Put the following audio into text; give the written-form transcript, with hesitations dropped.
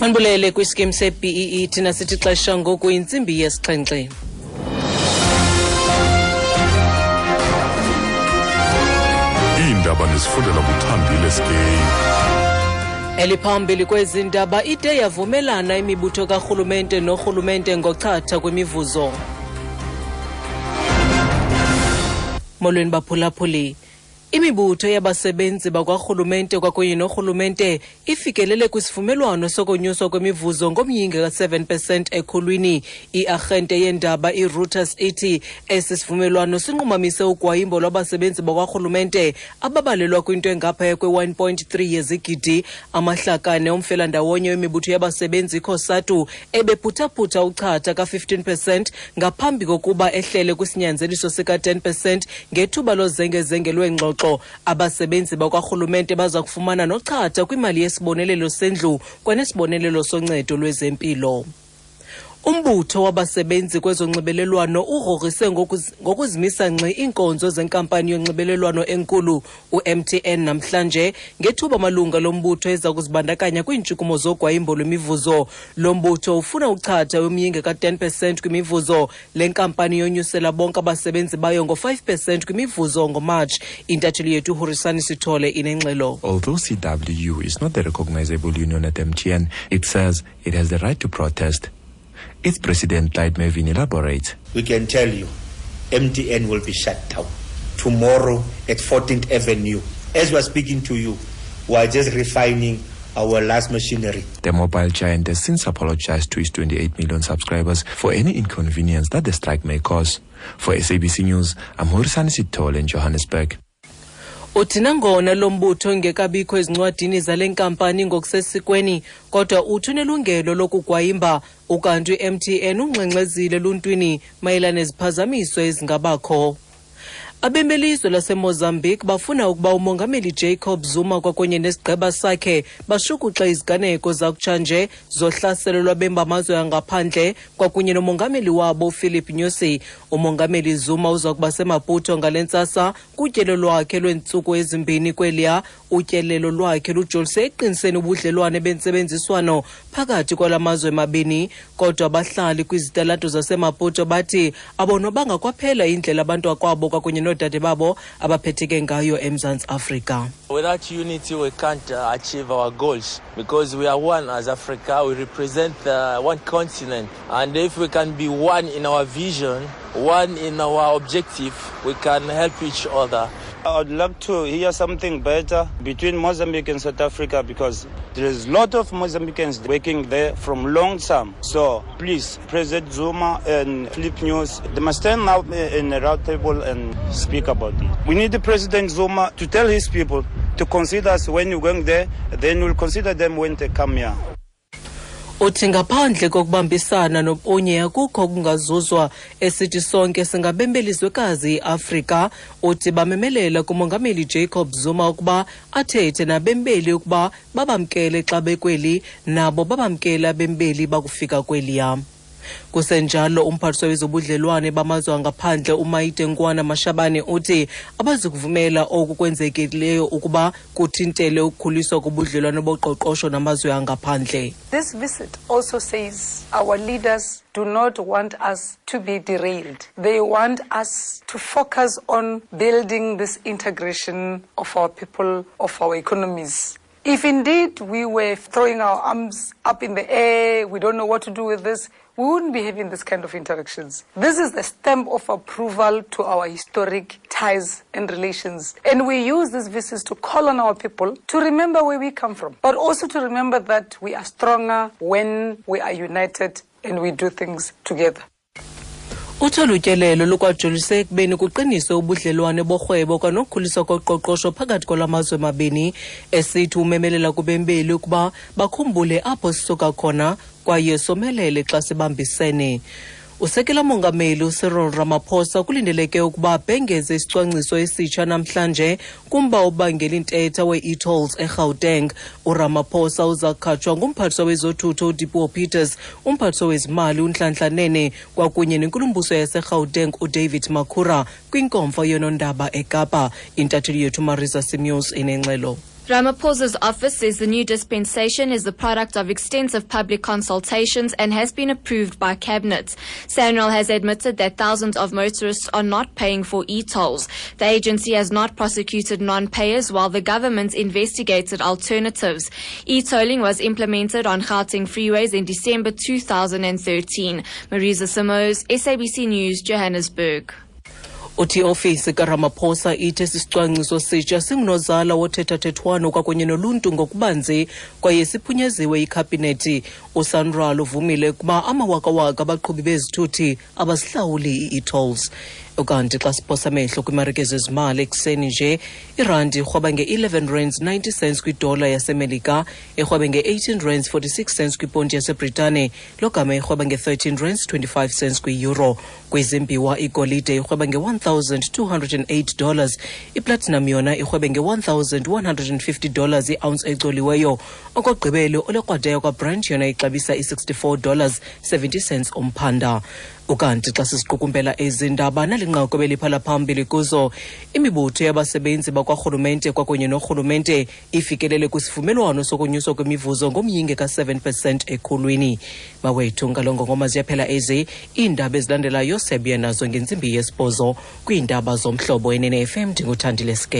Manbulele kwiskim se PEE tina siti tlashango kuinzimbi yes klenkleng. Indaba nisfundela Thandile SK. Eliphambili kwezindaba ide yavumelana imibutho karhulumente norhulumente ngochatha kwemivuzo. Molweni baphulaphuli. Imibutho yabasebenzi bakwa rhulumente kwakunye norhulumente ifikelele kwisivumelwano sokonyuswa kwemivuzo ngomyinge ka7% ekhulwini. I-arhente yendaba iRouters ithi esi sivumelwano sinqumamise ugwayimbo lwabasebenzi bakwa rhulumente ababalelwa kwinto engaphaya kwe1.3 yezigidi. Amahlakane omfelandawonye wemibutho yabasebenzi KOSATU ebephuthaphutha uchatha ka15% ngaphambi kokuba ehlele kwisinyanzeliso sika10% ngethuba lozengezengelwe ngxoxo. Abasebenzi bakwarhulumente baza kufumana nochatha kwimali yesibonelelo sendlu kwanesibonelelo soncedo lwezempilo. Umbutho wabasebenzi kwezonxibelelwano urhorise ngokuzimisa nqe inkonzo zenkampani yonxibelelwano enkulu uMTN namhlanje ngethuba malunga lombutho eza kuzibandakanya kwiintshukumo zogwayimbo lwemivuzo. Lombutho ufuna uchatha wemyinge ka10% kwimivuzo. Le nkampani yonyusela bonke abasebenzi bayo ngo5% kwimivuzo ngoMarch. Intatheli yethu Marisa Simoes inengxelo. Although CWU is not the recognizable union at MTN, it says it has the right to protest. Its president, David Makura, elaborates. We can tell you, MTN will be shut down tomorrow at 14th Avenue. As we are speaking to you, we are just refining our last machinery. The mobile giant has since apologized to its 28 million subscribers for any inconvenience that the strike may cause. For SABC News, I'm Amos Anisitole in Johannesburg. Utinangona lombutho ngekabikho ezincwadini zale nkampani ngokusesikweni kodwa utunelungelo lokugwayimba ukanti MTN unxenxezile luntwini mayelana neziphazamiso ezingabakho. Abembeliswa laseMozambique bafuna ukuba umongameli Jacob Zuma kwakunye nesigqeba sakhe bashukuxa iziganeko zakutshanje zohlaselo lwabemba amazwe angaphandle kwakunye nomongameli wabo Philip Nyosi. Umongameli Zuma uza kuba seMaputo ngalentsasa kutyelo lwakhe lwentsuku ezimbini kweliya. Utyelelo lwakhe lujolise eqiniseni ubudlelwane bentsebenziswano phakathi kwalamazwe mabini kodwa abahlali kwizitalato zaseMaputo bathi abona bangakwaphela indlela abantu akwabo kwakunye nodadebabo abaphetheke ngayo eMzantsi Afrika. Without unity we can't achieve our goals because we are one as Africa. We represent one continent, and if we can be one in our vision, one in our objective, we can help each other. I would love to hear something better between Mozambique and South Africa because there is a lot of Mozambicans working there from long time. So please, President Zuma and Philip Nyosi, they must stand up in a round table and speak about it. We need the President Zuma to tell his people to consider us when you're going there, then we'll consider them when they come here. Utingaphandle kokubambisana noponye akukho kungazuzwa esithi sonke singabembelizwekazi Afrika. Uthi bamemelela kumongameli Jacob Zuma ukuba athethe nabembeli ukuba babamkele xa bekweli nabo babamkela bembeli bakufika kweliya. Kusenjalo umphathiswa wezobudlelwane bamazwe angaphandle uMayite Nkwana Mashabane uthi abazikuvumela okukwenzekileyo ukuba kuthintele ukukhuliswa kobudlelwane boqoqosho namazwe angaphandle. This visit also says our leaders do not want us to be derailed. They want us to focus on building this integration of our people, of our economies. If indeed we were throwing our arms up in the air, we don't know what to do with this, we wouldn't be having this kind of interactions. This is the stamp of approval to our historic ties and relations. And we use these visits to call on our people to remember where we come from, but also to remember that we are stronger when we are united and we do things together. Utholutyelelo lukwajolise ekubeni kuqinise ubudlelwane borhwebo kwanokukhuliswa koqoqosho phakathi kwalamazwe mabini esithi umemelela kubembeli ukuba bakhumbule apho sisuka khona kwaye somelele xa sibambisene. Usekela mongameli uSanral Ramaphosa kulindeleke ukuba bengeze isicwangciso esitsha namhlanje kumba ubangela intetha we-e-tolls eGauteng. URamaphosa uzakhatshwa ngumphathiswa wezothutho uDipuo Peters, umphathiswa wezimali uNhlanhla Nene kwakunye nenkulumbuso yaseGauteng uDavid Makura kwinkomfa yonondaba eKapa. Intatheli yethu Marisa Simoes inengxelo. Ramaphosa's office says the new dispensation is the product of extensive public consultations and has been approved by Cabinet. Sanral has admitted that thousands of motorists are not paying for e-tolls. The agency has not prosecuted non-payers while the government investigated alternatives. E-tolling was implemented on Gauteng freeways in December 2013. Marisa Simoes, SABC News, Johannesburg. Uthi ofisi kaRamaphosa ithe sisicwangciso sitsha singunozala wothethathethwano kwakunye noluntu ngokubanzi kwaye siphunyeziwe ikhabhinethi. USanral uvumile ukuba amawakawaka abaqhubi bezithuthi abasihlawuli i-tolls. Ukanti xa siphosa amehlo kwiimarike zezimali ekuseni nje, irandi irhwaba nge-R11.90 kwidola yaseMelika, irhwaba nge-R18.46 kwiponti yaseBritane, logama irhwaba nge-R13.25 kwi-euro. Kwezimbiwa igolide irhwaba nge-$1,208, iplatinum yona irhwaba nge-$1,150 i-ounce ecoliweyo. Okokugqibelo olekwadeyo kwaBrent yona ixabisa i-$64.70 omphanda. Ukanti xa siziqukumbela ezindaba nalinqaku beliphala phambili kuzo, imibutho yabasebenzi bakwa rhulumente kwakunye norhulumente ifikelele kwisivumelwano sokunyuswa kwemivuzo ngomyinge ka-7% ekhulwini. Bawethu ngalongo ngoma ziyaphela ezi, iindaba ezilandelayo sebiya nazo ngentsimbi yesibhozo. Kwiindaba zomhlobo enene FM, ndinguthandile SK.